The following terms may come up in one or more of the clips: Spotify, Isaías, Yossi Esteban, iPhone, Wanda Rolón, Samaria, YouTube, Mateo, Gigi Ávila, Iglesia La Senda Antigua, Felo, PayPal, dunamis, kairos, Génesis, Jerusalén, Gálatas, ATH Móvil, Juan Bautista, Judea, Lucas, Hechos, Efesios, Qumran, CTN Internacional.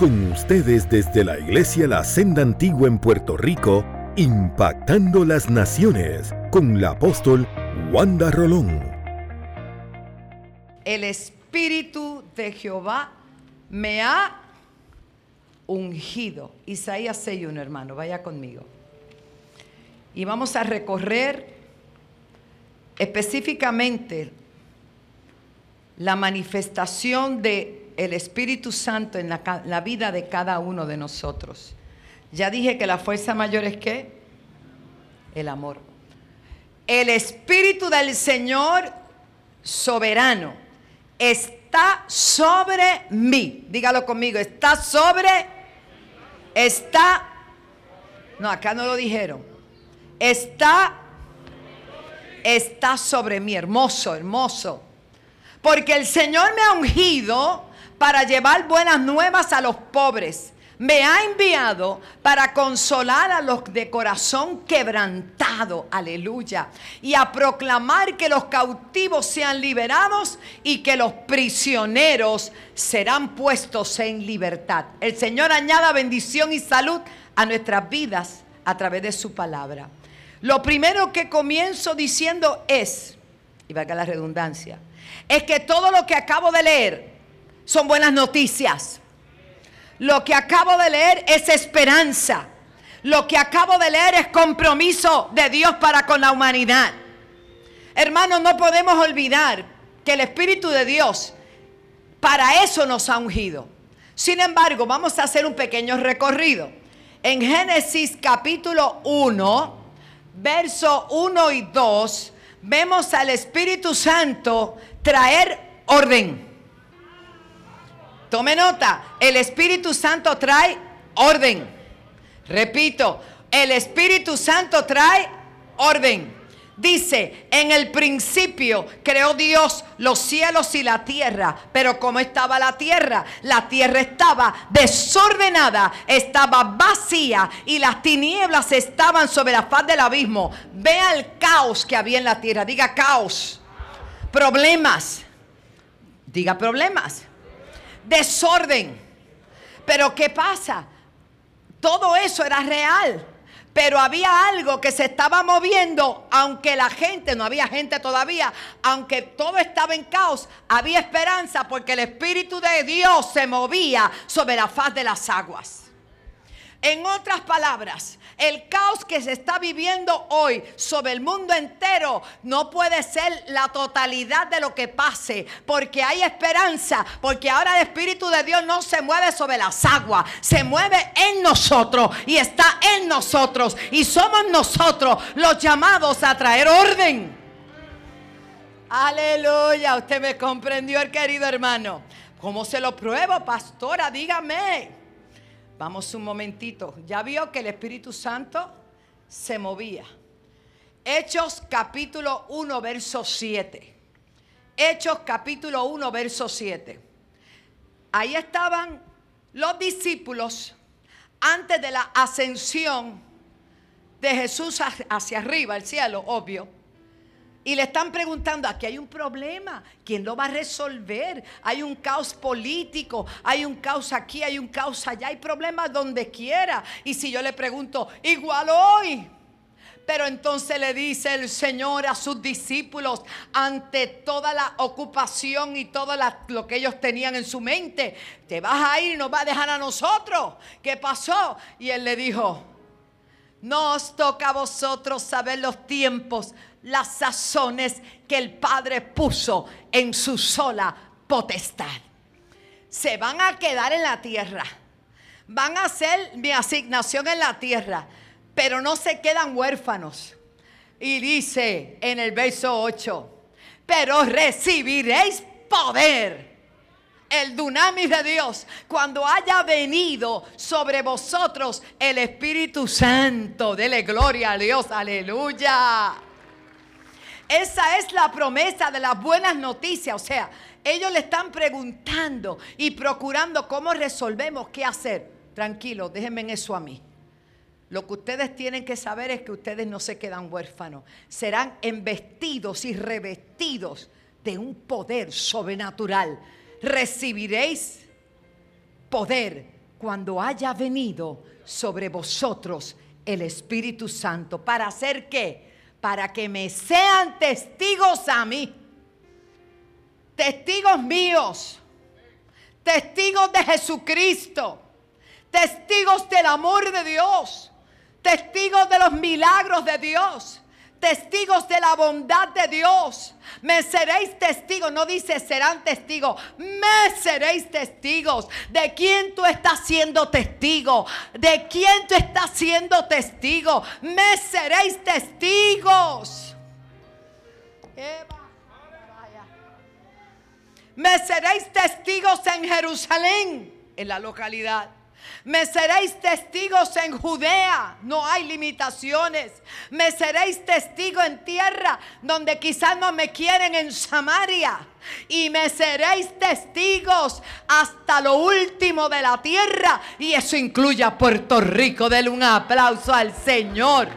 Con ustedes desde la Iglesia La Senda Antigua en Puerto Rico, impactando las naciones, con la apóstol Wanda Rolón. El Espíritu de Jehová me ha ungido. Isaías 6:1, hermano, vaya conmigo. Y vamos a recorrer específicamente la manifestación del Espíritu Santo en la vida de cada uno de nosotros. Ya dije que la fuerza mayor es ¿qué? El amor. El Espíritu del Señor soberano está sobre mí. Dígalo conmigo, está sobre mí, hermoso. Porque el Señor me ha ungido para llevar buenas nuevas a los pobres. Me ha enviado para consolar a los de corazón quebrantado, aleluya, y a proclamar que los cautivos sean liberados y que los prisioneros serán puestos en libertad. El Señor añada bendición y salud a nuestras vidas a través de su palabra. Lo primero que comienzo diciendo es, y valga la redundancia, es que todo lo que acabo de leer son buenas noticias. Lo que acabo de leer es esperanza. Lo que acabo de leer es compromiso de Dios para con la humanidad. Hermanos, no podemos olvidar que el Espíritu de Dios para eso nos ha ungido. Sin embargo, vamos a hacer un pequeño recorrido. En Génesis capítulo 1, verso 1 y 2, vemos al Espíritu Santo traer orden. Tome nota, el Espíritu Santo trae orden. Repito, el Espíritu Santo trae orden. Dice, en el principio creó Dios los cielos y la tierra. Pero ¿cómo estaba la tierra? La tierra estaba desordenada, estaba vacía y las tinieblas estaban sobre la faz del abismo. Vea el caos que había en la tierra. Diga caos. Problemas. Diga problemas. Desorden. Pero ¿qué pasa? Todo eso era real, pero había algo que se estaba moviendo, aunque la gente, no había gente todavía, aunque todo estaba en caos, había esperanza porque el Espíritu de Dios se movía sobre la faz de las aguas. En otras palabras, el caos que se está viviendo hoy sobre el mundo entero no puede ser la totalidad de lo que pase, porque hay esperanza, porque ahora el Espíritu de Dios no se mueve sobre las aguas, se mueve en nosotros y está en nosotros y somos nosotros los llamados a traer orden. Aleluya, usted me comprendió, el querido hermano. ¿Cómo se lo pruebo, pastora? Dígame. Vamos un momentito. Ya vio que el Espíritu Santo se movía. Hechos capítulo 1, verso 7. Hechos capítulo 1, verso 7. Ahí estaban los discípulos antes de la ascensión de Jesús hacia arriba, al cielo, obvio. Y le están preguntando, aquí hay un problema, ¿quién lo va a resolver? Hay un caos político, hay un caos aquí, hay un caos allá, hay problemas donde quiera. Y si yo le pregunto, igual hoy. Pero entonces le dice el Señor a sus discípulos, ante toda la ocupación y todo lo que ellos tenían en su mente, te vas a ir y nos vas a dejar a nosotros. ¿Qué pasó? Y él le dijo, no os toca a vosotros saber los tiempos, las sazones que el Padre puso en su sola potestad. Se van a quedar en la tierra, van a hacer mi asignación en la tierra, pero no se quedan huérfanos. Y dice en el verso 8, pero recibiréis poder. El dunamis de Dios, cuando haya venido sobre vosotros el Espíritu Santo. Dele gloria a Dios, aleluya. Esa es la promesa de las buenas noticias. O sea, ellos le están preguntando y procurando cómo resolvemos, qué hacer. Tranquilo, déjenme en eso a mí. Lo que ustedes tienen que saber es que ustedes no se quedan huérfanos. Serán embestidos y revestidos de un poder sobrenatural. Recibiréis poder cuando haya venido sobre vosotros el Espíritu Santo. ¿Para hacer qué? Para que me sean testigos a mí. Testigos míos. Testigos de Jesucristo. Testigos del amor de Dios. Testigos de los milagros de Dios. Testigos de la bondad de Dios. Me seréis testigos. No dice serán testigos. Me seréis testigos. ¿De quién tú estás siendo testigo? ¿De quién tú estás siendo testigo? Me seréis testigos. Me seréis testigos en Jerusalén, en la localidad. Me seréis testigos en Judea, no hay limitaciones. Me seréis testigos en tierra donde quizás no me quieren, en Samaria. Y me seréis testigos hasta lo último de la tierra. Y eso incluye a Puerto Rico. Denle un aplauso al Señor.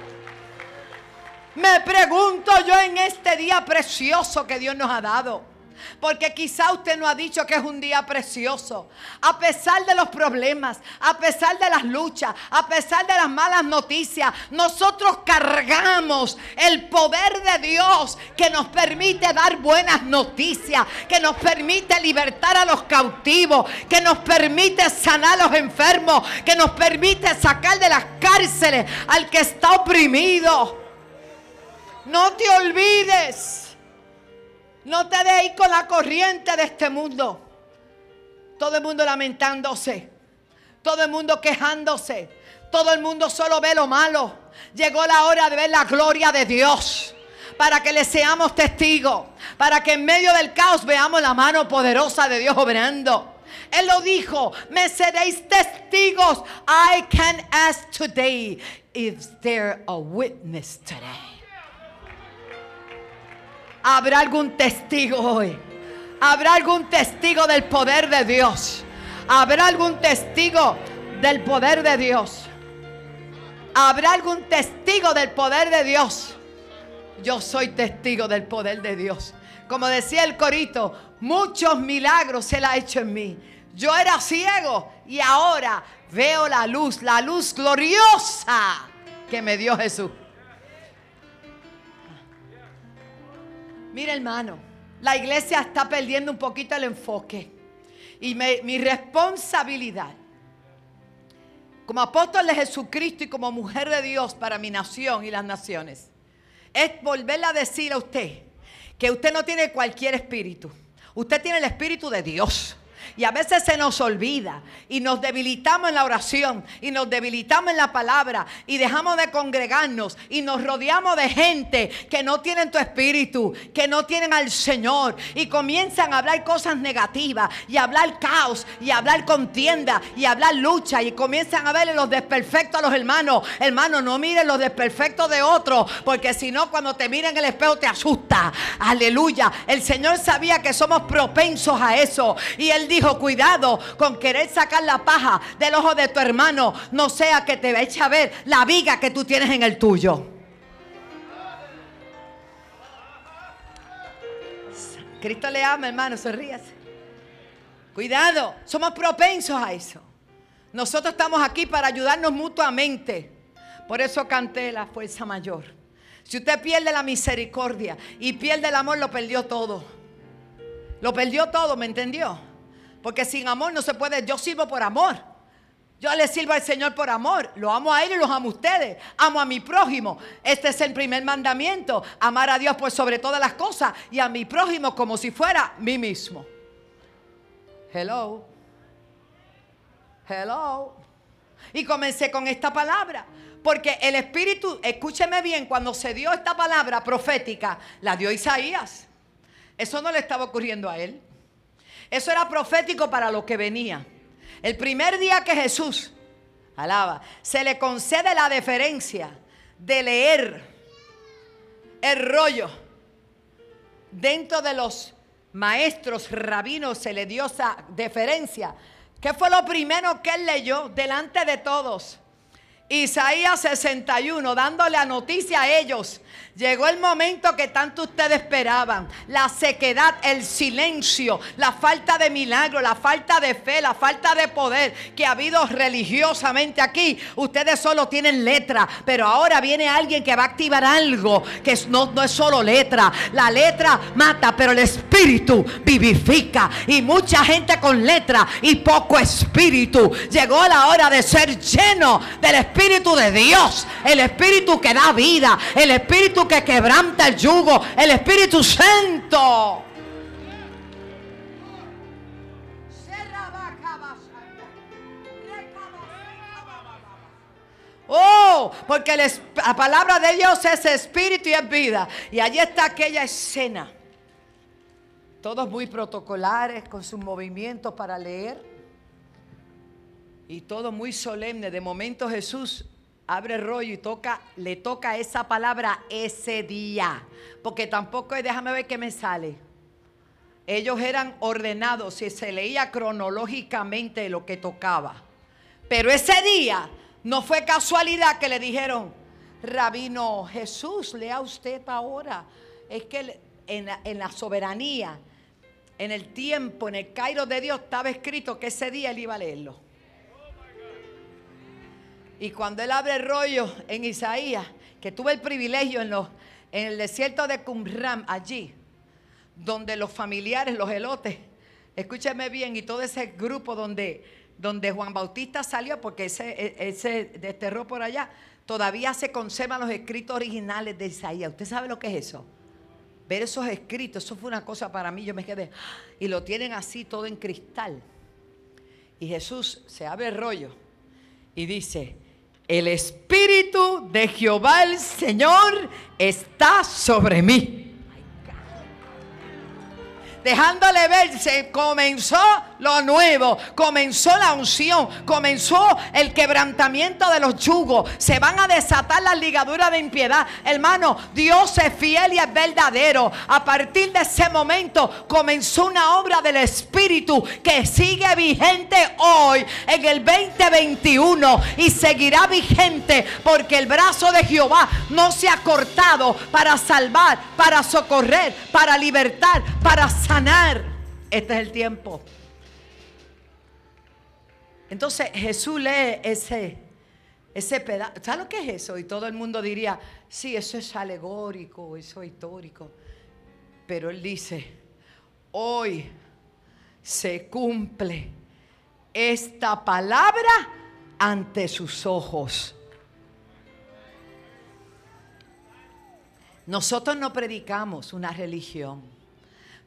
Me pregunto yo en este día precioso que Dios nos ha dado. Porque quizá usted no ha dicho que es un día precioso. A pesar de los problemas, a pesar de las luchas, a pesar de las malas noticias, nosotros cargamos el poder de Dios que nos permite dar buenas noticias, que nos permite libertar a los cautivos, que nos permite sanar a los enfermos, que nos permite sacar de las cárceles al que está oprimido. No te olvides. No te dejes ir con la corriente de este mundo. Todo el mundo lamentándose. Todo el mundo quejándose. Todo el mundo solo ve lo malo. Llegó la hora de ver la gloria de Dios. Para que le seamos testigos. Para que en medio del caos veamos la mano poderosa de Dios obrando. Él lo dijo, me seréis testigos. I can ask today if there a witness today. ¿Habrá algún testigo hoy? ¿Habrá algún testigo del poder de Dios? ¿Habrá algún testigo del poder de Dios? ¿Habrá algún testigo del poder de Dios? Yo soy testigo del poder de Dios. Como decía el corito, muchos milagros Él ha hecho en mí. Yo era ciego y ahora veo la luz gloriosa que me dio Jesús. Mira, hermano, la iglesia está perdiendo un poquito el enfoque. Y mi responsabilidad como apóstol de Jesucristo y como mujer de Dios para mi nación y las naciones es volverle a decir a usted que usted no tiene cualquier espíritu. Usted tiene el Espíritu de Dios. Y a veces se nos olvida y nos debilitamos en la oración y nos debilitamos en la palabra y dejamos de congregarnos y nos rodeamos de gente que no tienen tu espíritu, que no tienen al Señor, y comienzan a hablar cosas negativas y a hablar caos y a hablar contienda y a hablar lucha, y comienzan a ver los desperfectos a los hermanos. Hermano, no miren los desperfectos de otros, porque si no, cuando te miren en el espejo te asusta. Aleluya. El Señor sabía que somos propensos a eso y Él dijo, cuidado con querer sacar la paja del ojo de tu hermano, no sea que te eche a ver la viga que tú tienes en el tuyo. Cristo le ama, hermano, sonríase. Cuidado, somos propensos a eso. Nosotros estamos aquí para ayudarnos mutuamente. Por eso canté la fuerza mayor. Si usted pierde la misericordia y pierde el amor, lo perdió todo. Lo perdió todo, ¿me entendió? Porque sin amor no se puede. Yo sirvo por amor. Yo le sirvo al Señor por amor. Lo amo a Él y los amo a ustedes. Amo a mi prójimo. Este es el primer mandamiento. Amar a Dios por sobre todas las cosas. Y a mi prójimo como si fuera mí mismo. Hello. Hello. Y comencé con esta palabra. Porque el Espíritu, escúcheme bien, cuando se dio esta palabra profética, la dio Isaías. Eso no le estaba ocurriendo a él. Eso era profético para lo que venía. El primer día que Jesús, alaba, se le concede la deferencia de leer el rollo dentro de los maestros, rabinos, se le dio esa deferencia. ¿Qué fue lo primero que él leyó delante de todos? Isaías 61, dándole la noticia a ellos. Llegó el momento que tanto ustedes esperaban. La sequedad, el silencio, la falta de milagro, la falta de fe, la falta de poder que ha habido religiosamente aquí. Ustedes solo tienen letra, pero ahora viene alguien que va a activar algo que no es solo letra. La letra mata, pero el espíritu vivifica. Y mucha gente con letra y poco espíritu. Llegó la hora de ser lleno del Espíritu de Dios, el Espíritu que da vida, el Espíritu que quebranta el yugo, el Espíritu Santo. Oh, porque la palabra de Dios es Espíritu y es vida. Y allí está aquella escena. Todos muy protocolares con sus movimientos para leer. Y todo muy solemne. De momento Jesús abre el rollo y le toca esa palabra ese día. Porque tampoco es, déjame ver qué me sale. Ellos eran ordenados y se leía cronológicamente lo que tocaba. Pero ese día no fue casualidad que le dijeron, Rabino Jesús, lea usted ahora. Es que en la soberanía, en el tiempo, en el Kairos de Dios estaba escrito que ese día él iba a leerlo. Y cuando él abre el rollo en Isaías, que tuve el privilegio en el desierto de Qumran, allí, donde los familiares, los elotes, escúcheme bien, y todo ese grupo donde Juan Bautista salió, porque ese desterró por allá, todavía se conservan los escritos originales de Isaías. ¿Usted sabe lo que es eso? Ver esos escritos, eso fue una cosa para mí, yo me quedé, y lo tienen así todo en cristal. Y Jesús se abre el rollo y dice... El Espíritu de Jehová el Señor está sobre mí. Dejándole ver, se comenzó lo nuevo, comenzó la unción, comenzó el quebrantamiento de los yugos, se van a desatar las ligaduras de impiedad. Hermano, Dios es fiel y es verdadero. A partir de ese momento comenzó una obra del Espíritu que sigue vigente hoy en el 2021 y seguirá vigente, porque el brazo de Jehová no se ha cortado para salvar, para socorrer, para libertar, para sanar. Este es el tiempo. Entonces Jesús lee ese pedazo. ¿Sabes lo que es eso? Y todo el mundo diría, sí, eso es alegórico, eso es histórico. Pero él dice, hoy se cumple esta palabra ante sus ojos. Nosotros no predicamos una religión.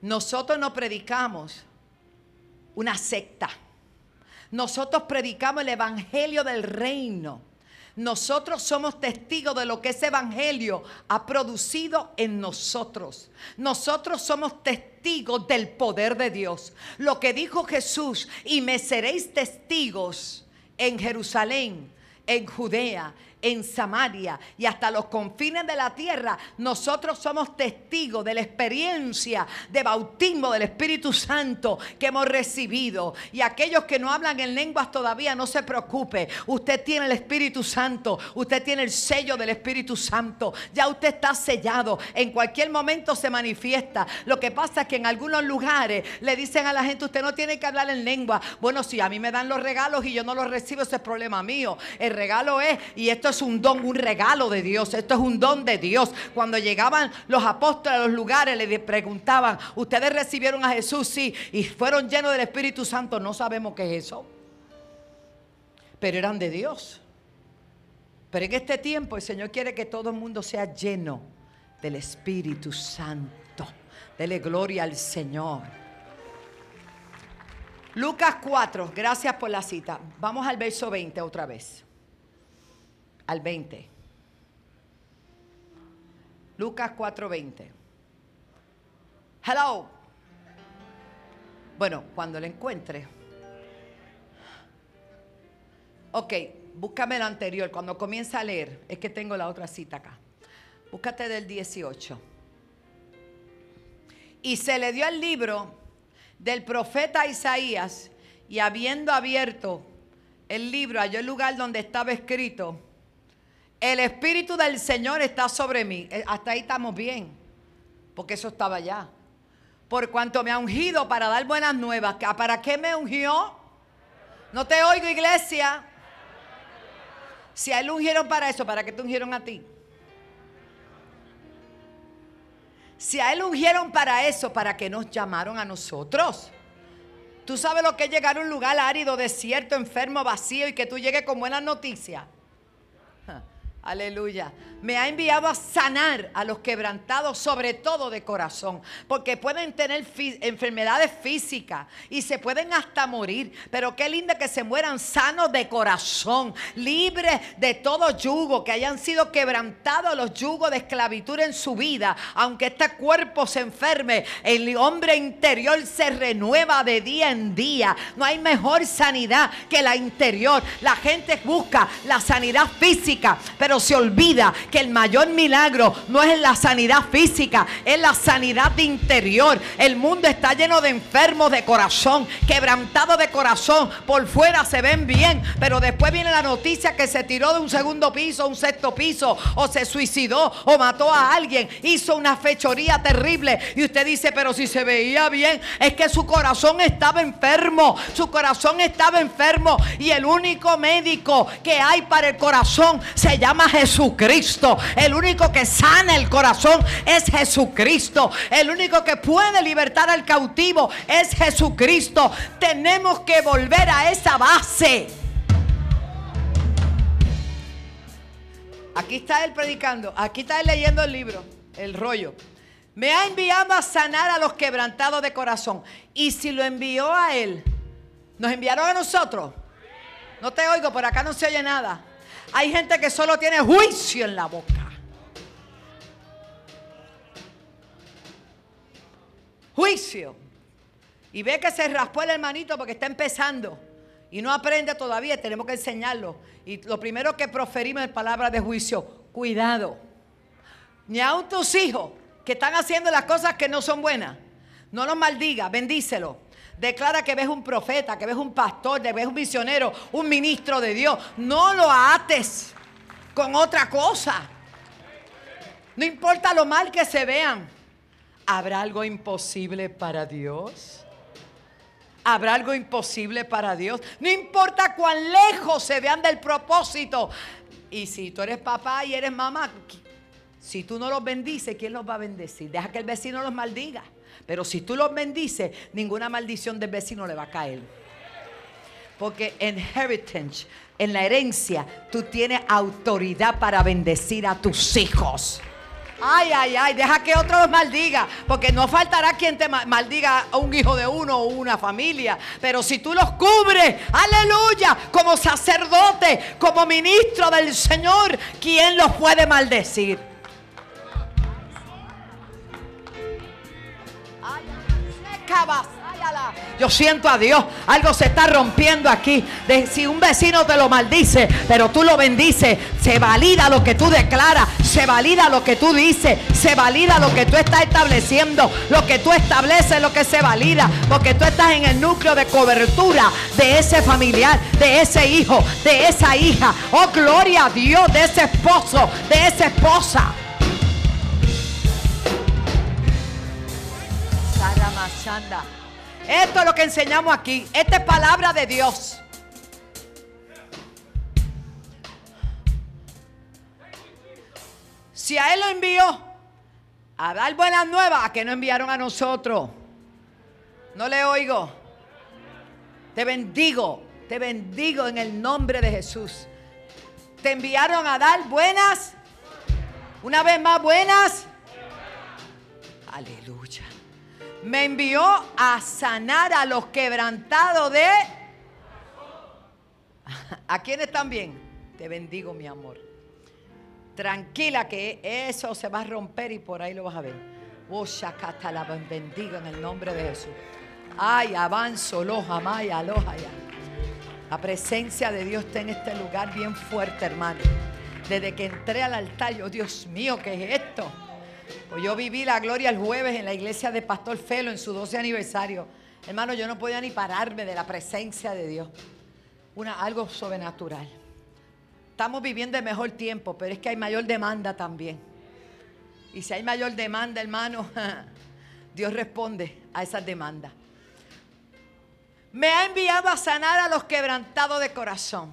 Nosotros no predicamos una secta. Nosotros predicamos el evangelio del reino. Nosotros somos testigos de lo que ese evangelio ha producido en nosotros. Nosotros somos testigos del poder de Dios. Lo que dijo Jesús, y me seréis testigos en Jerusalén, en Judea, en Samaria y hasta los confines de la tierra. Nosotros somos testigos de la experiencia de bautismo del Espíritu Santo que hemos recibido. Y aquellos que no hablan en lenguas todavía, no se preocupe, usted tiene el Espíritu Santo, usted tiene el sello del Espíritu Santo, ya usted está sellado, en cualquier momento se manifiesta. Lo que pasa es que en algunos lugares le dicen a la gente, usted no tiene que hablar en lengua. Bueno, si a mí me dan los regalos y yo no los recibo, ese es problema mío. El regalo es, y esto es un don, un regalo de Dios. Esto es un don de Dios. Cuando llegaban los apóstoles a los lugares, les preguntaban, ¿ustedes recibieron a Jesús? Sí. ¿Y fueron llenos del Espíritu Santo? No sabemos qué es eso, pero eran de Dios. Pero en este tiempo el Señor quiere que todo el mundo sea lleno del Espíritu Santo. Dele gloria al Señor. Lucas 4, gracias por la cita. Vamos al verso 20 otra vez. Al 20. Lucas 4:20. Hello. Bueno, cuando lo encuentre. Ok, búscame lo anterior. Cuando comienza a leer, es que tengo la otra cita acá. Búscate del 18. Y se le dio el libro del profeta Isaías, y habiendo abierto el libro, halló el lugar donde estaba escrito: El Espíritu del Señor está sobre mí. Hasta ahí estamos bien, porque eso estaba allá. Por cuanto me ha ungido para dar buenas nuevas. ¿Para qué me ungió? No te oigo, iglesia. Si a él ungieron para eso, ¿para qué te ungieron a ti? Si a él ungieron para eso, ¿para qué nos llamaron a nosotros? ¿Tú sabes lo que es llegar a un lugar árido, desierto, enfermo, vacío y que tú llegues con buenas noticias? Aleluya. Me ha enviado a sanar a los quebrantados, sobre todo de corazón, porque pueden tener enfermedades físicas y se pueden hasta morir, pero qué lindo que se mueran sanos de corazón, libres de todo yugo, que hayan sido quebrantados los yugos de esclavitud en su vida. Aunque este cuerpo se enferme, el hombre interior se renueva de día en día. No hay mejor sanidad que la interior. La gente busca la sanidad física, pero se olvida que el mayor milagro no es la sanidad física, es la sanidad de interior. El mundo está lleno de enfermos de corazón, quebrantados de corazón. Por fuera se ven bien, pero después viene la noticia que se tiró de un segundo piso, un sexto piso, o se suicidó, o mató a alguien, hizo una fechoría terrible, y usted dice, pero si se veía bien, es que su corazón estaba enfermo, su corazón estaba enfermo. Y el único médico que hay para el corazón se llama Jesucristo. El único que sana el corazón es Jesucristo. El único que puede libertar al cautivo es Jesucristo. Tenemos que volver a esa base. Aquí está él predicando, aquí está él leyendo el libro, el rollo. Me ha enviado a sanar a los quebrantados de corazón. Y si lo envió a él, ¿nos enviaron a nosotros? No te oigo, por acá no se oye nada. Hay gente que solo tiene juicio en la boca. Juicio. Y ve que se raspó el hermanito porque está empezando y no aprende todavía. Tenemos que enseñarlo. Y lo primero que proferimos es palabra de juicio. Cuidado. Ni aun tus hijos que están haciendo las cosas que no son buenas, no los maldiga, bendícelo. Declara que ves un profeta, que ves un pastor, que ves un misionero, un ministro de Dios. No lo ates con otra cosa. No importa lo mal que se vean. ¿Habrá algo imposible para Dios? ¿Habrá algo imposible para Dios? No importa cuán lejos se vean del propósito. Y si tú eres papá y eres mamá, si tú no los bendices, ¿quién los va a bendecir? Deja que el vecino los maldiga. Pero si tú los bendices, ninguna maldición del vecino le va a caer. Porque en heritage, en la herencia, tú tienes autoridad para bendecir a tus hijos. Ay, ay, ay, deja que otro los maldiga, porque no faltará quien te maldiga a un hijo de uno o una familia. Pero si tú los cubres, aleluya, como sacerdote, como ministro del Señor, ¿quién los puede maldecir? Yo siento a Dios, algo se está rompiendo aquí. Si un vecino te lo maldice, pero tú lo bendices, se valida lo que tú declaras, se valida lo que tú dices, se valida lo que tú estás estableciendo, lo que tú estableces, lo que se valida, porque tú estás en el núcleo de cobertura de ese familiar, de ese hijo, de esa hija. Oh, gloria a Dios, de ese esposo, de esa esposa. Esto es lo que enseñamos aquí. Esta es palabra de Dios. Si a él lo envió a dar buenas nuevas, ¿a qué nos enviaron a nosotros? No le oigo. Te bendigo en el nombre de Jesús. Te enviaron a dar buenas. Una vez más, buenas. Aleluya. Me envió a sanar a los quebrantados de... ¿A quiénes también? Te bendigo, mi amor. Tranquila que eso se va a romper y por ahí lo vas a ver. La bendigo en el nombre de Jesús. Ay, avanzo, loja, maya, loja ya. La presencia de Dios está en este lugar bien fuerte, hermano. Desde que entré al altar, yo, Dios mío, ¿qué es esto? Pues yo viví la gloria el jueves en la iglesia de Pastor Felo en su 12 aniversario. Hermano, yo no podía ni pararme de la presencia de Dios. Algo sobrenatural. Estamos viviendo el mejor tiempo, pero es que hay mayor demanda también. Y si hay mayor demanda, hermano, Dios responde a esas demandas. Me ha enviado a sanar a los quebrantados de corazón,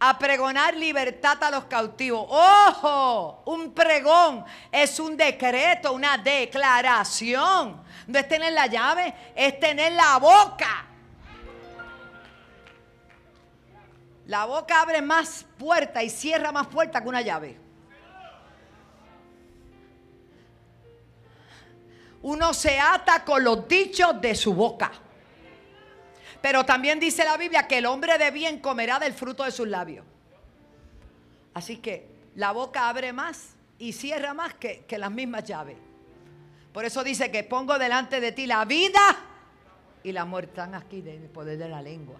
a pregonar libertad a los cautivos. ¡Ojo! Un pregón es un decreto, una declaración. No es tener la llave, es tener la boca. La boca abre más puertas y cierra más puertas que una llave. Uno se ata con los dichos de su boca. Pero también dice la Biblia que el hombre de bien comerá del fruto de sus labios. Así que la boca abre más y cierra más que las mismas llaves. Por eso dice que pongo delante de ti la vida y la muerte. Están aquí en el poder de la lengua.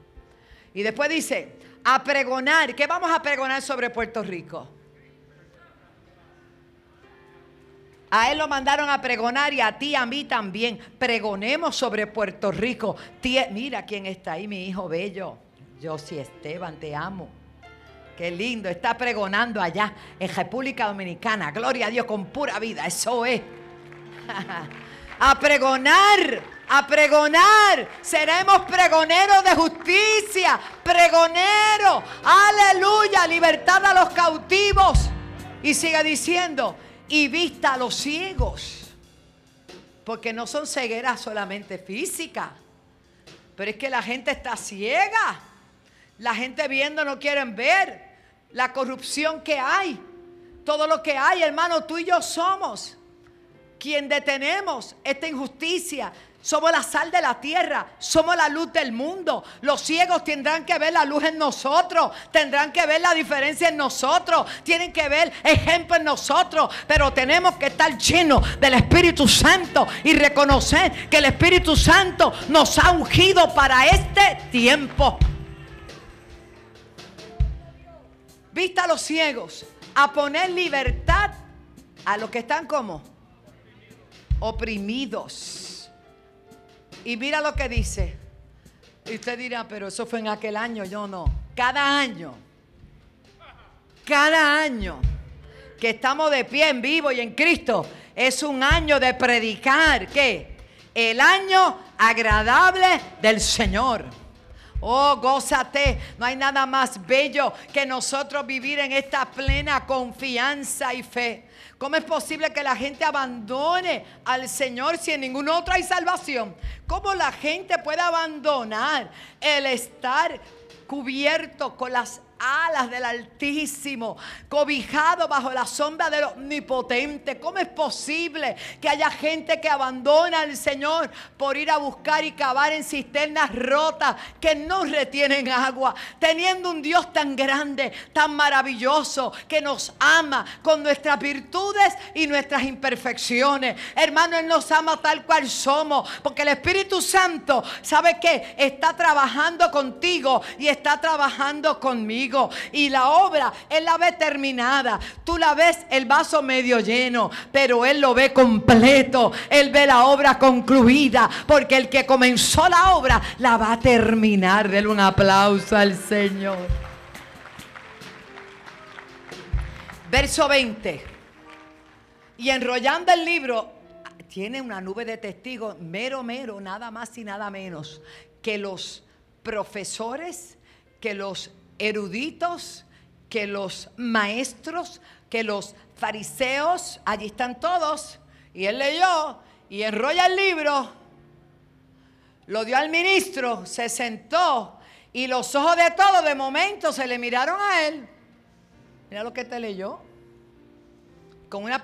Y después dice, a pregonar. ¿Qué vamos a pregonar sobre Puerto Rico? A él lo mandaron a pregonar y a ti, a mí también. Pregonemos sobre Puerto Rico. Mira quién está ahí, mi hijo bello. Yossi Esteban, te amo. Qué lindo, está pregonando allá en República Dominicana. Gloria a Dios, con pura vida, eso es. A pregonar, a pregonar. Seremos pregoneros de justicia, pregoneros. Aleluya, libertad a los cautivos. Y sigue diciendo... y vista a los ciegos, porque no son cegueras solamente físicas, pero es que la gente está ciega, la gente viendo no quieren ver, la corrupción que hay, todo lo que hay, hermano, tú y yo somos quien detenemos esta injusticia, somos la sal de la tierra, somos la luz del mundo. Los ciegos tendrán que ver la luz en nosotros, tendrán que ver la diferencia en nosotros, tienen que ver ejemplo en nosotros, pero tenemos que estar llenos del Espíritu Santo y reconocer que el Espíritu Santo nos ha ungido para este tiempo. Vista a los ciegos, a poner libertad a los que están como oprimidos. Y mira lo que dice. Y usted dirá, pero eso fue en aquel año. Yo no. Cada año. Cada año que estamos de pie en vivo y en Cristo. Es un año de predicar. ¿Qué? El año agradable del Señor. Oh, gózate. No hay nada más bello que nosotros vivir en esta plena confianza y fe. ¿Cómo es posible que la gente abandone al Señor si en ninguna otra hay salvación? ¿Cómo la gente puede abandonar el estar cubierto con las alas del Altísimo, cobijado bajo la sombra del Omnipotente? ¿Cómo es posible que haya gente que abandona al Señor por ir a buscar y cavar en cisternas rotas que no retienen agua, teniendo un Dios tan grande, tan maravilloso, que nos ama con nuestras virtudes y nuestras imperfecciones? Hermano, Él nos ama tal cual somos, porque el Espíritu Santo, ¿sabe qué? Está trabajando contigo y está trabajando conmigo. Y la obra Él la ve terminada. Tú la ves el vaso medio lleno, pero Él lo ve completo. Él ve la obra concluida, porque el que comenzó la obra la va a terminar. Denle un aplauso al Señor. Verso 20. Y enrollando el libro, tiene una nube de testigos, mero, nada más y nada menos que los profesores, que los eruditos, que los maestros, que los fariseos, allí están todos. Y él leyó y enrolla el libro, lo dio al ministro, se sentó y los ojos de todos de momento se le miraron a él. Mira lo que te leyó.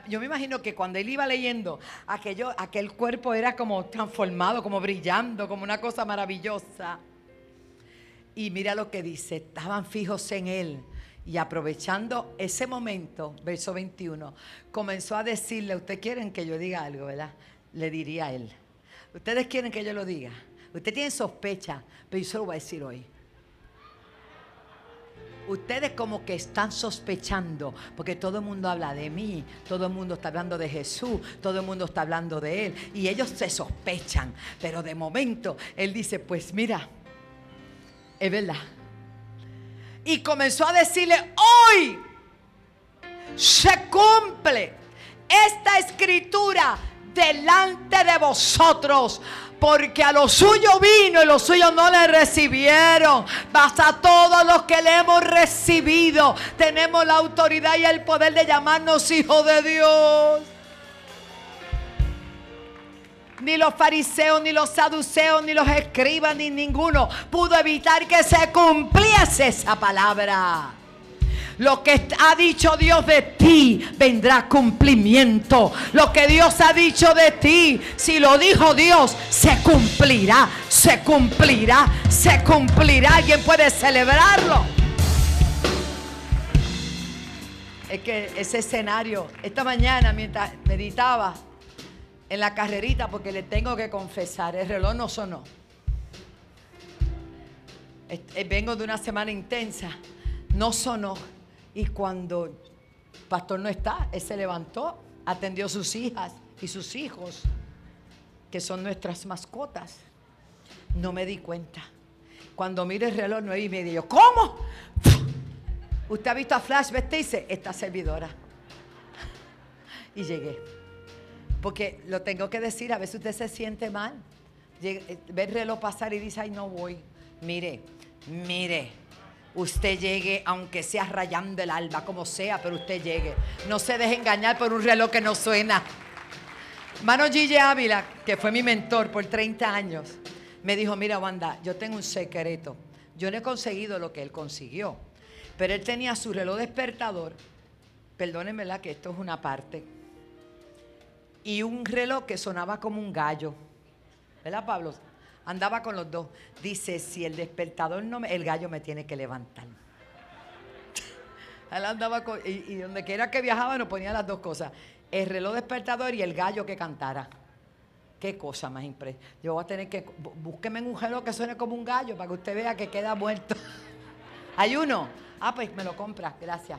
Yo me imagino que cuando él iba leyendo, aquel cuerpo era como transformado, como brillando, como una cosa maravillosa. Y mira lo que dice, estaban fijos en él y aprovechando ese momento, verso 21, comenzó a decirle, ¿ustedes quieren que yo diga algo, verdad? Le diría a él, ¿ustedes quieren que yo lo diga? Ustedes tienen sospecha, pero yo se lo voy a decir hoy. Ustedes como que están sospechando, porque todo el mundo habla de mí, todo el mundo está hablando de Jesús, todo el mundo está hablando de Él y ellos se sospechan, pero de momento Él dice, pues mira, es verdad, y comenzó a decirle: hoy se cumple esta escritura delante de vosotros, porque a lo suyo vino y los suyos no le recibieron. Mas a todos los que le hemos recibido, tenemos la autoridad y el poder de llamarnos hijos de Dios. Ni los fariseos, ni los saduceos, ni los escribas, ni ninguno pudo evitar que se cumpliese esa palabra. Lo que ha dicho Dios de ti vendrá cumplimiento. Lo que Dios ha dicho de ti, si lo dijo Dios, se cumplirá, se cumplirá, se cumplirá. ¿Alguien puede celebrarlo? Es que ese escenario, esta mañana mientras meditaba en la carrerita, porque le tengo que confesar, el reloj no sonó. Vengo de una semana intensa, no sonó. Y cuando el pastor no está, él se levantó, atendió a sus hijas y sus hijos, que son nuestras mascotas. No me di cuenta. Cuando miro el reloj, 9:30, yo, ¿cómo? ¿Usted ha visto a Flash vestirse? Esta servidora. Y llegué. Porque lo tengo que decir, a veces usted se siente mal. Ve el reloj pasar y dice, ay, no voy. Mire, mire. Usted llegue, aunque sea rayando el alba, como sea, pero usted llegue. No se deje engañar por un reloj que no suena. Hermano Gigi Ávila, que fue mi mentor por 30 años, me dijo, mira Wanda, yo tengo un secreto. Yo no he conseguido lo que él consiguió, pero él tenía su reloj despertador, perdónenme que esto es una parte, y un reloj que sonaba como un gallo, ¿verdad, Pablo? Andaba con los dos. Dice, si el despertador no me... el gallo me tiene que levantar. Él andaba con... Y donde quiera que viajaba nos ponía las dos cosas. El reloj despertador y el gallo que cantara. Qué cosa más impresionante. Yo voy a tener que... búsqueme un reloj que suene como un gallo para que usted vea que queda muerto. ¿Hay uno? Ah, pues me lo compras. Gracias.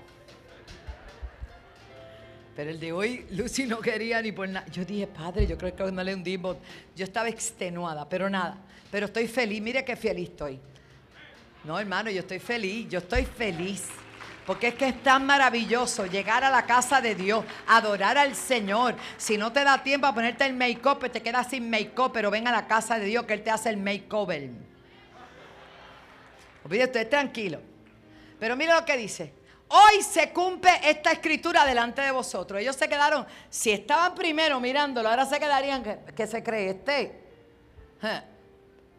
Pero el de hoy, Lucy no quería ni por nada. Yo dije, padre, yo creo que no le hundimos. Yo estaba extenuada, pero nada. Pero estoy feliz, mire qué feliz estoy. No, hermano, yo estoy feliz, yo estoy feliz. Porque es que es tan maravilloso llegar a la casa de Dios, adorar al Señor. Si no te da tiempo a ponerte el make-up, pues te quedas sin make-up, pero ven a la casa de Dios que Él te hace el make-over. Olvídate, usted es tranquilo. Pero mira lo que dice. Hoy se cumple esta escritura delante de vosotros. Ellos se quedaron, si estaban primero mirándolo, ahora se quedarían, ¿qué se cree este?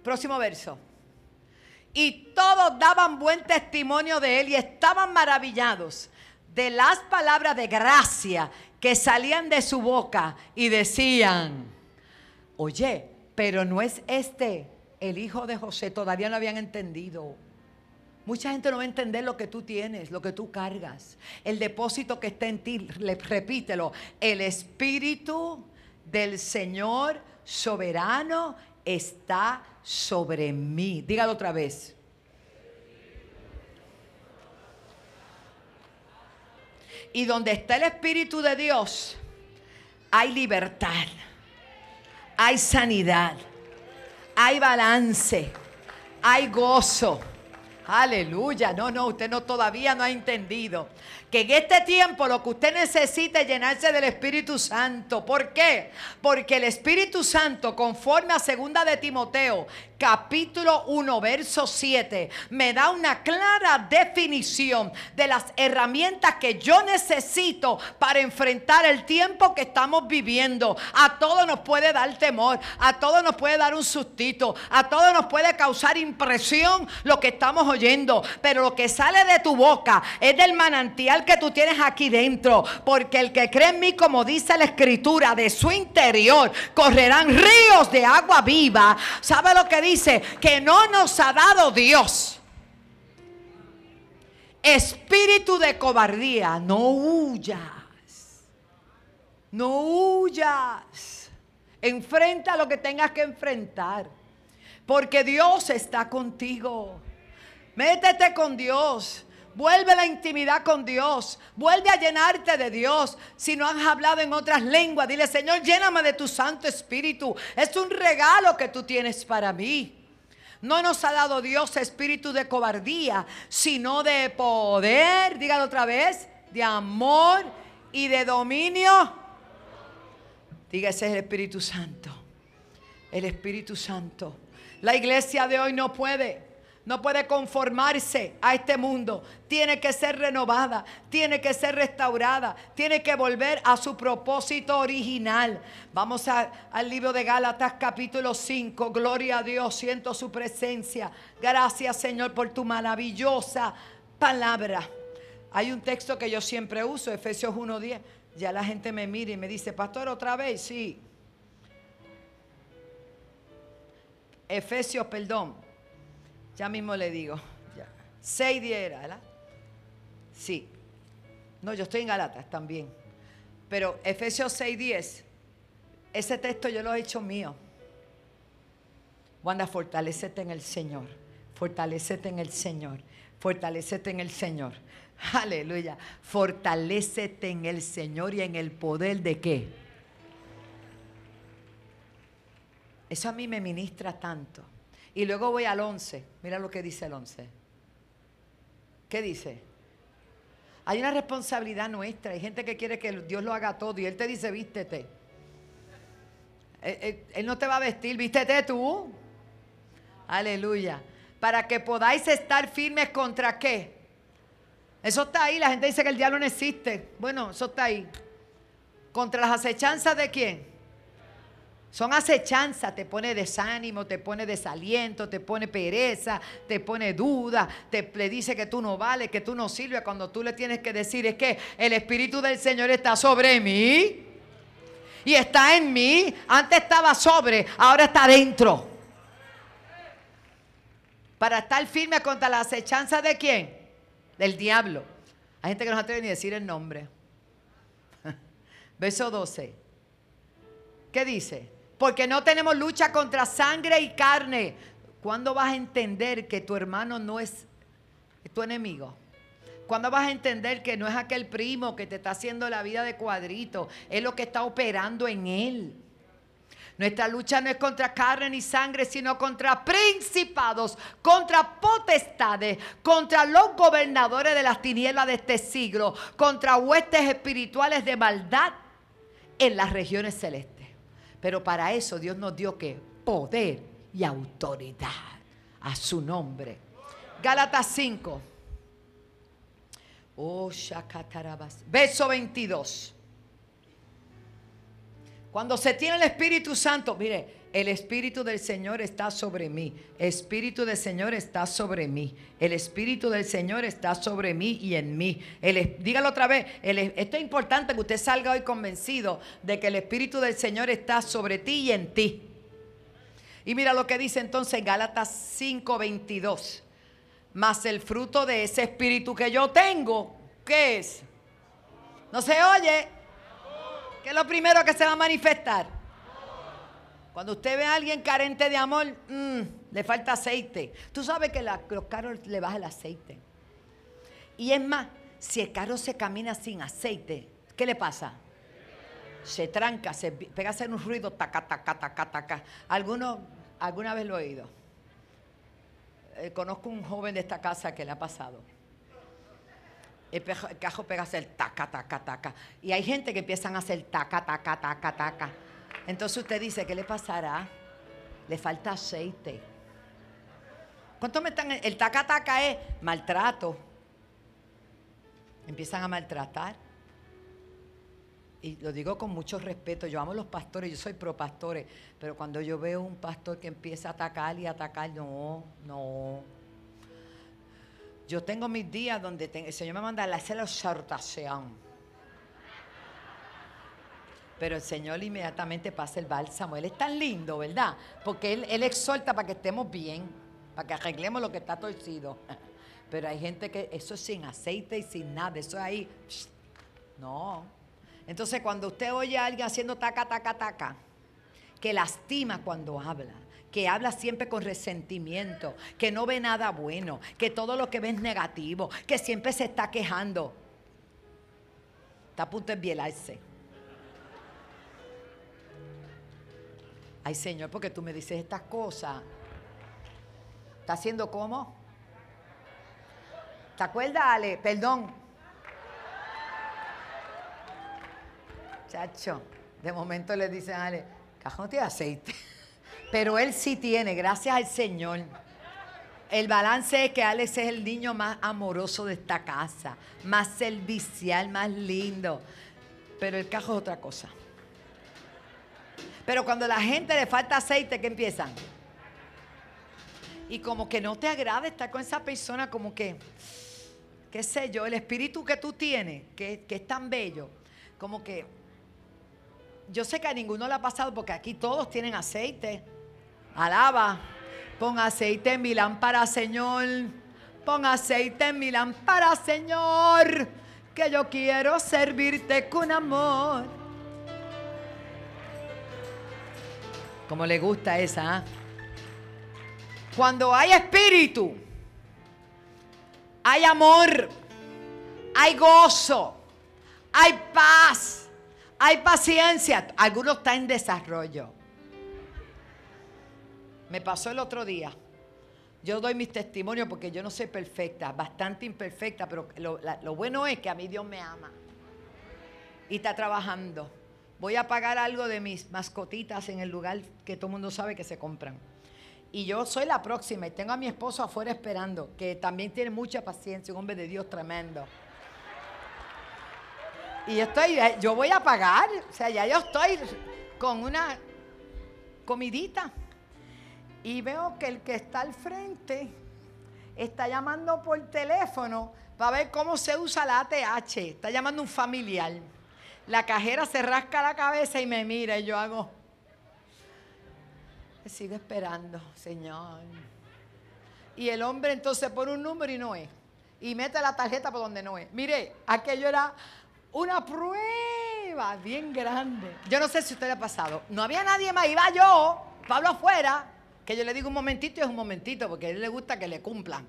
Próximo verso. Y todos daban buen testimonio de él y estaban maravillados de las palabras de gracia que salían de su boca y decían, oye, pero no es este el hijo de José. Todavía no habían entendido. Mucha gente no va a entender lo que tú tienes, lo que tú cargas. El depósito que está en ti, repítelo. El Espíritu del Señor soberano está sobre mí. Dígalo otra vez. Y donde está el Espíritu de Dios, hay libertad, hay sanidad, hay balance, hay gozo. Aleluya, no, usted no todavía no ha entendido que en este tiempo lo que usted necesita es llenarse del Espíritu Santo. ¿Por qué? Porque el Espíritu Santo, conforme a 2 de Timoteo, capítulo 1, verso 7, me da una clara definición de las herramientas que yo necesito para enfrentar el tiempo que estamos viviendo. A todos nos puede dar temor, a todos nos puede dar un sustito, a todos nos puede causar impresión lo que estamos oyendo, pero lo que sale de tu boca es del manantial que tú tienes aquí dentro, porque el que cree en mí, como dice la Escritura, de su interior correrán ríos de agua viva. ¿Sabe lo que dice? Que no nos ha dado Dios espíritu de cobardía. No huyas, no huyas, enfrenta lo que tengas que enfrentar, porque Dios está contigo. Métete con Dios, vuelve a la intimidad con Dios, vuelve a llenarte de Dios. Si no has hablado en otras lenguas, dile, Señor, lléname de tu Santo Espíritu. Es un regalo que tú tienes para mí. No nos ha dado Dios espíritu de cobardía, sino de poder, dígalo otra vez, de amor y de dominio. Dígase el Espíritu Santo. El Espíritu Santo. La iglesia de hoy no puede conformarse a este mundo. Tiene que ser renovada, tiene que ser restaurada, tiene que volver a su propósito original. Vamos al libro de Gálatas capítulo 5. Gloria a Dios, siento su presencia. Gracias, Señor, por tu maravillosa palabra. Hay un texto que yo siempre uso, Efesios 1:10. Ya la gente me mira y me dice, pastor, ¿otra vez? Sí. Efesios, perdón. Ya mismo le digo. 6:10 era, ¿verdad? Sí. No, yo estoy en Gálatas también. Pero Efesios 6:10, ese texto yo lo he hecho mío. Wanda, fortalécete en el Señor. Fortalécete en el Señor. Fortalécete en el Señor. Aleluya. Fortalécete en el Señor y en el poder de qué. Eso a mí me ministra tanto. Y luego voy al 11. Mira lo que dice el 11. ¿Qué dice? Hay una responsabilidad nuestra. Hay gente que quiere que Dios lo haga todo. Y Él te dice, vístete. Él no te va a vestir. Vístete tú. Aleluya. Para que podáis estar firmes contra qué. Eso está ahí. La gente dice que el diablo no existe. Bueno, eso está ahí. ¿Contra las acechanzas de quién? Son acechanzas, te pone desánimo, te pone desaliento, te pone pereza, te pone duda, le dice que tú no vales, que tú no sirves, cuando tú le tienes que decir es que el Espíritu del Señor está sobre mí y está en mí. Antes estaba sobre, ahora está dentro. Para estar firme contra las acechanzas de ¿quién? Del diablo. Hay gente que no se atreve ni a decir el nombre. Verso 12. ¿Qué dice? Porque no tenemos lucha contra sangre y carne. ¿Cuándo vas a entender que tu hermano no es tu enemigo? ¿Cuándo vas a entender que no es aquel primo que te está haciendo la vida de cuadrito? Es lo que está operando en él. Nuestra lucha no es contra carne ni sangre, sino contra principados, contra potestades, contra los gobernadores de las tinieblas de este siglo, contra huestes espirituales de maldad en las regiones celestes. Pero para eso Dios nos dio ¿qué? Poder y autoridad a su nombre. Gálatas 5. Oh, Shakatarabas. Verso 22. Cuando se tiene el Espíritu Santo, mire, el Espíritu del Señor está sobre mí. El Espíritu del Señor está sobre mí. El Espíritu del Señor está sobre mí y en mí. Dígalo otra vez. Esto es importante que usted salga hoy convencido de que el Espíritu del Señor está sobre ti y en ti. Y mira lo que dice entonces Gálatas 5:22. Mas el fruto de ese Espíritu que yo tengo, ¿qué es? No se oye. ¿Qué es lo primero que se va a manifestar? Cuando usted ve a alguien carente de amor, le falta aceite. Tú sabes que los carros le baja el aceite. Y es más, si el carro se camina sin aceite, ¿qué le pasa? Se tranca, se pega a hacer un ruido, taca, taca, taca, taca. Alguna vez lo he oído. Conozco un joven de esta casa que le ha pasado. El cajo pega a hacer taca, taca, taca. Y hay gente que empiezan a hacer taca, taca, taca, taca. Entonces usted dice, ¿qué le pasará? Le falta aceite. ¿Cuánto me están? El taca, taca es maltrato. Empiezan a maltratar. Y lo digo con mucho respeto. Yo amo los pastores, yo soy pro pastores. Pero cuando yo veo un pastor que empieza a atacar y atacar, no. Yo tengo mis días donde el Señor me manda a hacer la exhortación. Pero el Señor inmediatamente pasa el bálsamo. Él es tan lindo, ¿verdad? Porque Él exhorta para que estemos bien, para que arreglemos lo que está torcido. Pero hay gente que eso es sin aceite y sin nada. Eso es ahí. No. Entonces cuando usted oye a alguien haciendo taca, taca, taca, que lastima cuando habla, que habla siempre con resentimiento, que no ve nada bueno, que todo lo que ve es negativo, que siempre se está quejando, está a punto de envielarse. Ay, Señor, porque tú me dices estas cosas. ¿Está haciendo cómo? ¿Te acuerdas, Ale? Perdón. Chacho, de momento le dicen a Ale, cajón no tiene aceite. Pero él sí tiene, gracias al Señor. El balance es que Alex es el niño más amoroso de esta casa, más servicial, más lindo. Pero el cajo es otra cosa. Pero cuando a la gente le falta aceite, ¿qué empiezan? Y como que no te agrada estar con esa persona, como que, qué sé yo, el espíritu que tú tienes, que es tan bello, como que, yo sé que a ninguno le ha pasado porque aquí todos tienen aceite. Alaba. Pon aceite en mi lámpara, Señor. Pon aceite en mi lámpara, Señor. Que yo quiero servirte con amor. Como le gusta esa, ¿eh? Cuando hay espíritu, hay amor, hay gozo, hay paz, hay paciencia. Algunos están en desarrollo. Me pasó el otro día. Yo doy mis testimonios porque yo no soy perfecta, bastante imperfecta, pero lo bueno es que a mí Dios me ama y está trabajando. Voy a pagar algo de mis mascotitas en el lugar que todo el mundo sabe que se compran. Y yo soy la próxima y tengo a mi esposo afuera esperando, que también tiene mucha paciencia, un hombre de Dios tremendo. Y yo voy a pagar, o sea, ya yo estoy con una comidita. Y veo que el que está al frente está llamando por teléfono para ver cómo se usa la ATH. Está llamando un familiar. La cajera se rasca la cabeza y me mira y yo hago. Sigo esperando, Señor. Y el hombre entonces pone un número y no es. Y mete la tarjeta por donde no es. Mire, aquello era una prueba bien grande. Yo no sé si usted le ha pasado. No había nadie más. Iba yo, Pablo afuera. Que yo le digo un momentito y es un momentito, porque a él le gusta que le cumplan.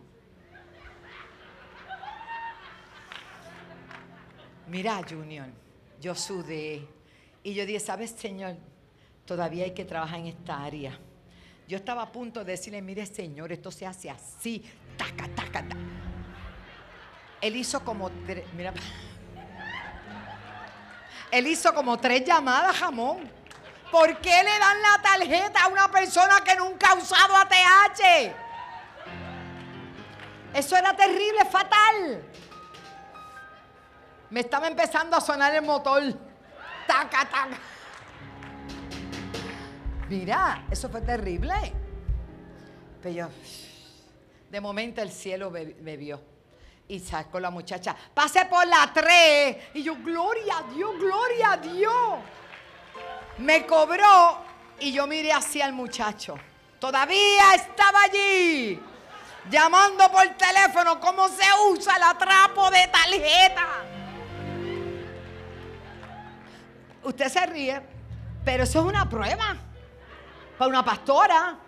Mira, Junior, yo sudé. Y yo dije, ¿sabes, Señor? Todavía hay que trabajar en esta área. Yo estaba a punto de decirle, mire, Señor, esto se hace así. Taca, taca, taca. Él hizo como tres, mira. Él hizo como 3 llamadas, jamón. ¿Por qué le dan la tarjeta a una persona que nunca ha usado ATH? Eso era terrible, fatal. Me estaba empezando a sonar el motor. Taca, taca. Mira, eso fue terrible. Pero yo, de momento el cielo me vio. Y sacó la muchacha, pasé por la 3. Y yo, gloria a Dios, gloria a Dios. Me cobró y yo miré hacia el muchacho. Todavía estaba allí, llamando por teléfono cómo se usa el atrapo de tarjeta. Usted se ríe, pero eso es una prueba para una pastora.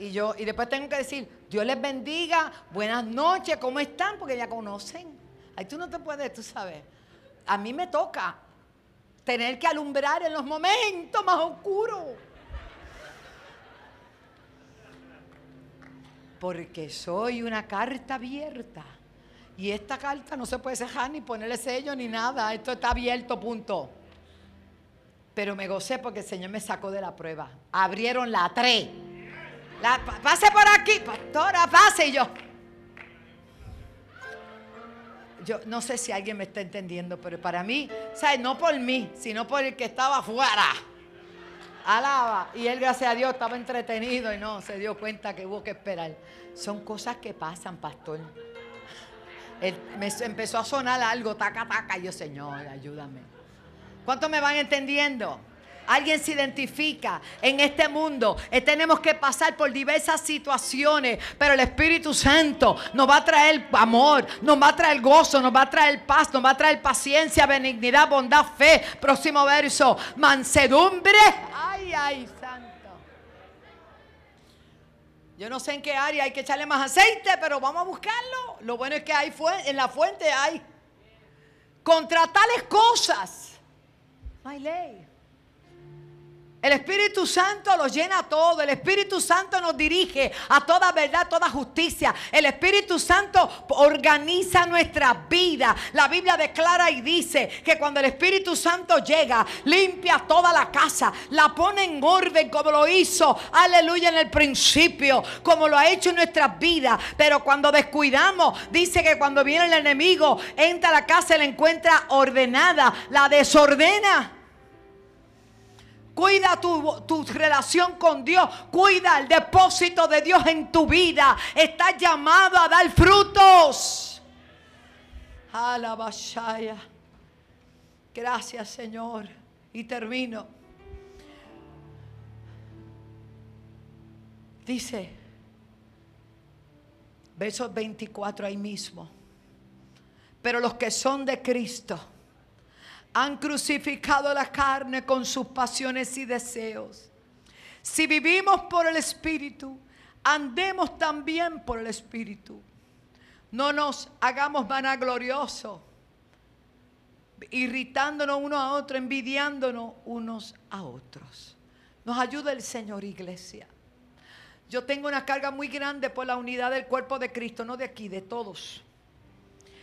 Y después tengo que decir, Dios les bendiga, buenas noches, ¿cómo están? Porque ya conocen. Ahí tú no te puedes, tú sabes. A mí me toca tener que alumbrar en los momentos más oscuros. Porque soy una carta abierta. Y esta carta no se puede cerrar ni ponerle sello ni nada. Esto está abierto, punto. Pero me gocé porque el Señor me sacó de la prueba. Abrieron la 3. Pase por aquí, pastora, pase. Y yo no sé si alguien me está entendiendo, pero para mí, ¿sabes? No por mí, sino por el que estaba afuera. Alaba. Y él, gracias a Dios, estaba entretenido y no se dio cuenta que hubo que esperar. Son cosas que pasan, pastor. Él me empezó a sonar algo, taca, taca. Y yo, Señor, ayúdame. ¿Cuántos me van entendiendo? Alguien se identifica en este mundo. Tenemos que pasar por diversas situaciones, pero el Espíritu Santo nos va a traer amor, nos va a traer gozo, nos va a traer paz, nos va a traer paciencia, benignidad, bondad, fe. Próximo verso, mansedumbre. Ay, ay, santo. Yo no sé en qué área hay que echarle más aceite, pero vamos a buscarlo. Lo bueno es que hay en la fuente hay. Contra tales cosas no hay ley. El Espíritu Santo lo llena todo. El Espíritu Santo nos dirige a toda verdad, toda justicia. El Espíritu Santo organiza nuestra vida. La Biblia declara y dice que cuando el Espíritu Santo llega, limpia toda la casa, la pone en orden como lo hizo, aleluya, en el principio, como lo ha hecho en nuestras vidas. Pero cuando descuidamos, dice que cuando viene el enemigo, entra a la casa y la encuentra ordenada, la desordena. Cuida tu relación con Dios. Cuida el depósito de Dios en tu vida. Estás llamado a dar frutos. Alabashaya. Gracias, Señor. Y termino. Dice, verso 24 ahí mismo. Pero los que son de Cristo han crucificado la carne con sus pasiones y deseos. Si vivimos por el Espíritu, andemos también por el Espíritu. No nos hagamos vanagloriosos, irritándonos uno a otro, envidiándonos unos a otros. Nos ayuda el Señor, iglesia. Yo tengo una carga muy grande por la unidad del cuerpo de Cristo, no de aquí, de todos.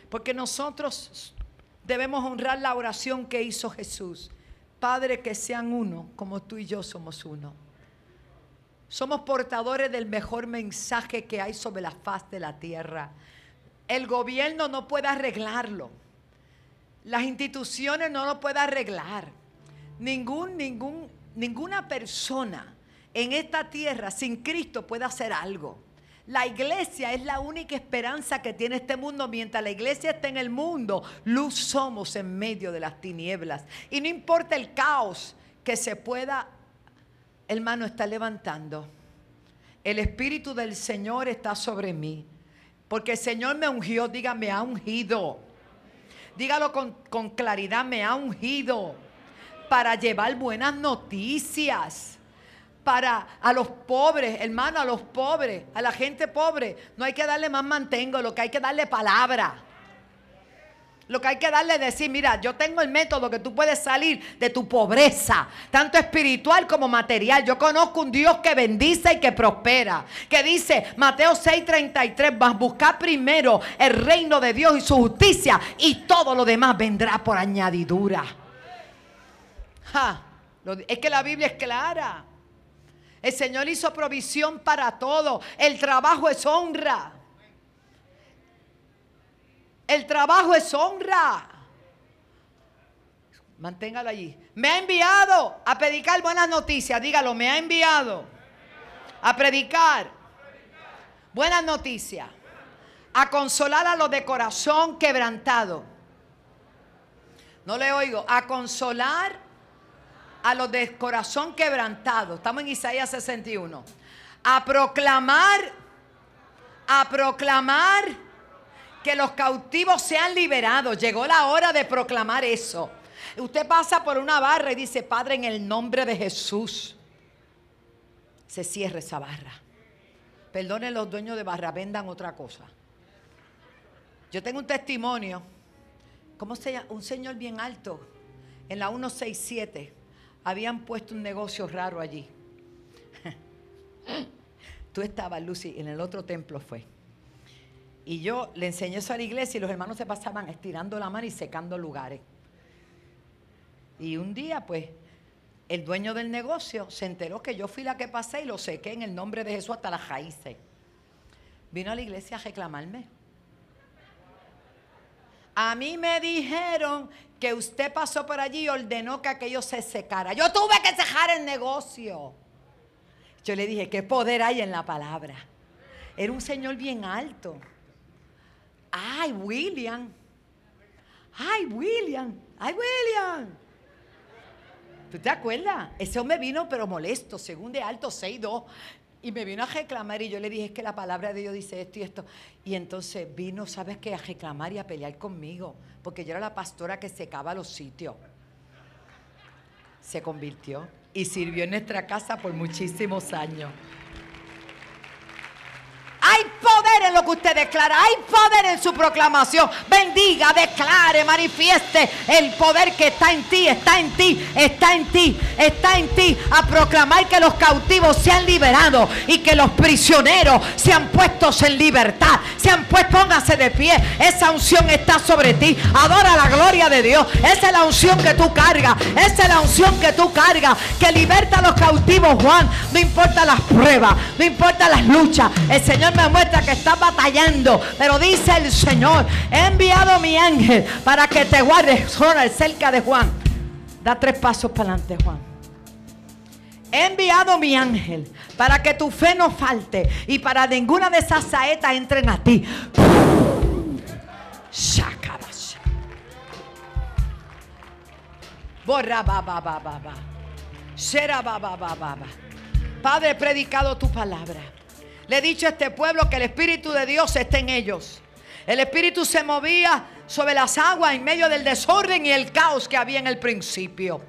Porque nosotros debemos honrar la oración que hizo Jesús. Padre, que sean uno, como tú y yo somos uno. Somos portadores del mejor mensaje que hay sobre la faz de la tierra. El gobierno no puede arreglarlo. Las instituciones no lo pueden arreglar. Ninguna persona en esta tierra sin Cristo puede hacer algo. La iglesia es la única esperanza que tiene este mundo. Mientras la iglesia esté en el mundo, luz somos en medio de las tinieblas. Y no importa el caos que se pueda, hermano, está levantando. El Espíritu del Señor está sobre mí. Porque el Señor me ungió, diga, me ha ungido. Dígalo con claridad, me ha ungido. Para llevar buenas noticias. A los pobres, hermano, a los pobres, a la gente pobre, no hay que darle más mantengo, lo que hay que darle palabra. Lo que hay que darle es decir, mira, yo tengo el método que tú puedes salir de tu pobreza, tanto espiritual como material. Yo conozco un Dios que bendice y que prospera, que dice, Mateo 6:33, vas a buscar primero el reino de Dios y su justicia y todo lo demás vendrá por añadidura. Ja, es que la Biblia es clara. El Señor hizo provisión para todo. El trabajo es honra. El trabajo es honra. Manténgalo allí. Me ha enviado a predicar buenas noticias. Dígalo, me ha enviado a predicar buenas noticias. A consolar a los de corazón quebrantado. No le oigo. A consolar a los de corazón quebrantado. Estamos en Isaías 61. A proclamar que los cautivos sean liberados. Llegó la hora de proclamar eso. Usted pasa por una barra y dice, Padre, en el nombre de Jesús, se cierra esa barra. Perdonen los dueños de barra, vendan otra cosa. Yo tengo un testimonio. ¿Cómo se llama? Un señor bien alto. En la 167. Habían puesto un negocio raro allí. Tú estabas, Lucy, en el otro templo fue. Y yo le enseñé eso a la iglesia y los hermanos se pasaban estirando la mano y secando lugares. Y un día, pues, el dueño del negocio se enteró que yo fui la que pasé y lo sequé en el nombre de Jesús hasta las raíces. Vino a la iglesia a reclamarme. A mí me dijeron que usted pasó por allí y ordenó que aquello se secara. Yo tuve que cejar el negocio. Yo le dije, ¿qué poder hay en la palabra? Era un señor bien alto. ¡Ay, William! ¡Ay, William! ¡Ay, William! ¿Tú te acuerdas? Ese hombre vino pero molesto, según de alto, 6'2". Y me vino a reclamar y yo le dije, es que la palabra de Dios dice esto y esto. Y entonces vino, ¿sabes qué? A reclamar y a pelear conmigo, porque yo era la pastora que secaba los sitios. Se convirtió y sirvió en nuestra casa por muchísimos años. Hay poder en lo que usted declara. Hay poder en su proclamación. Bendiga, declare, manifieste el poder que está en ti, está en ti, está en ti, está en ti. A proclamar que los cautivos se han liberado y que los prisioneros se han puesto en libertad. Se han puesto, póngase de pie. Esa unción está sobre ti. Adora la gloria de Dios. Esa es la unción que tú cargas. Esa es la unción que tú cargas, que liberta a los cautivos, Juan. No importa las pruebas, no importa las luchas. El Señor me muestra que estás batallando, pero dice el Señor: he enviado a mi ángel para que te guardes, Ronald, cerca de Juan. Da tres pasos para adelante, Juan. He enviado a mi ángel para que tu fe no falte y para ninguna de esas saetas entren a ti. Borra ba. Será ba. Padre, he predicado tu palabra. Le he dicho a este pueblo que el Espíritu de Dios esté en ellos. El Espíritu se movía sobre las aguas en medio del desorden y el caos que había en el principio.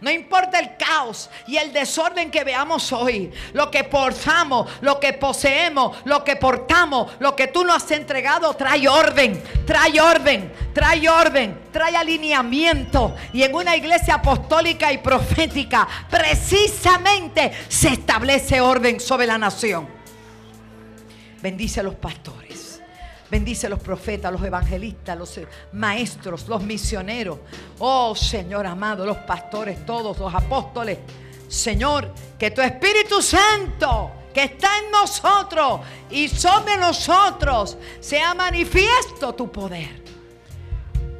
No importa el caos y el desorden que veamos hoy, lo que portamos, lo que poseemos, lo que portamos, lo que tú nos has entregado, trae orden, trae orden, trae orden, trae alineamiento. Y en una iglesia apostólica y profética, precisamente se establece orden sobre la nación. Bendice a los pastores. Bendice a los profetas, los evangelistas, los maestros, los misioneros. Oh Señor amado, los pastores, todos los apóstoles. Señor, que tu Espíritu Santo que está en nosotros y sobre nosotros sea manifiesto tu poder.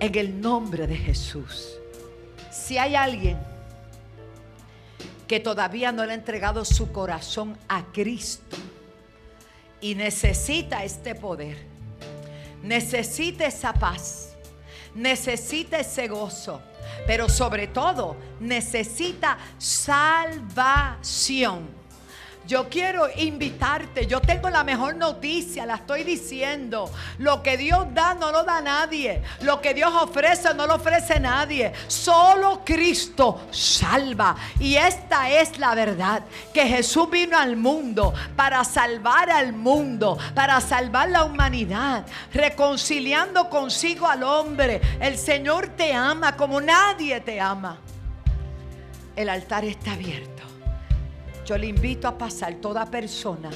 En el nombre de Jesús. Si hay alguien que todavía no le ha entregado su corazón a Cristo y necesita este poder, necesita esa paz, necesita ese gozo, pero sobre todo necesita salvación. Yo quiero invitarte, yo tengo la mejor noticia, la estoy diciendo. Lo que Dios da no lo da nadie. Lo que Dios ofrece no lo ofrece nadie. Solo Cristo salva. Y esta es la verdad, que Jesús vino al mundo para salvar al mundo, para salvar la humanidad, reconciliando consigo al hombre. El Señor te ama como nadie te ama. El altar está abierto. Yo le invito a pasar. Toda persona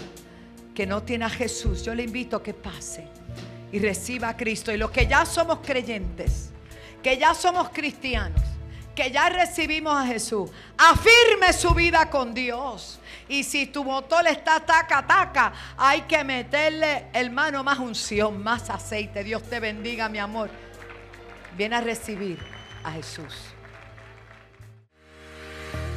que no tiene a Jesús, yo le invito a que pase y reciba a Cristo. Y los que ya somos creyentes, que ya somos cristianos, que ya recibimos a Jesús, afirme su vida con Dios. Y si tu motor está taca, hay que meterle, hermano, más unción, más aceite. Dios te bendiga, mi amor. Viene a recibir a Jesús.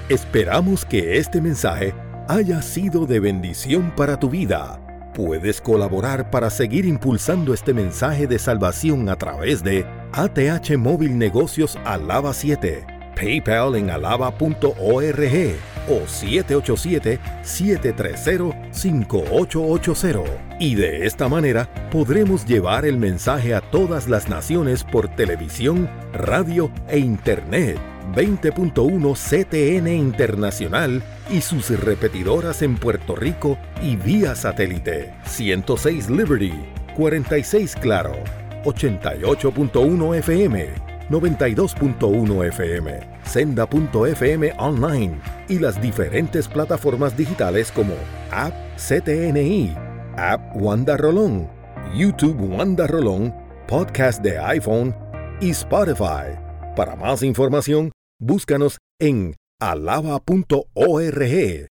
Esperamos que este mensaje haya sido de bendición para tu vida. Puedes colaborar para seguir impulsando este mensaje de salvación a través de ATH Móvil Negocios Alaba 7, PayPal en alaba.org o 787-730-5880. Y de esta manera podremos llevar el mensaje a todas las naciones por televisión, radio e internet. 20.1 CTN Internacional y sus repetidoras en Puerto Rico y vía satélite. 106 Liberty, 46 Claro, 88.1 FM, 92.1 FM, Senda.fm Online y las diferentes plataformas digitales como App CTNI, App Wanda Rolón, YouTube Wanda Rolón, Podcast de iPhone y Spotify. Para más información, búscanos en alaba.org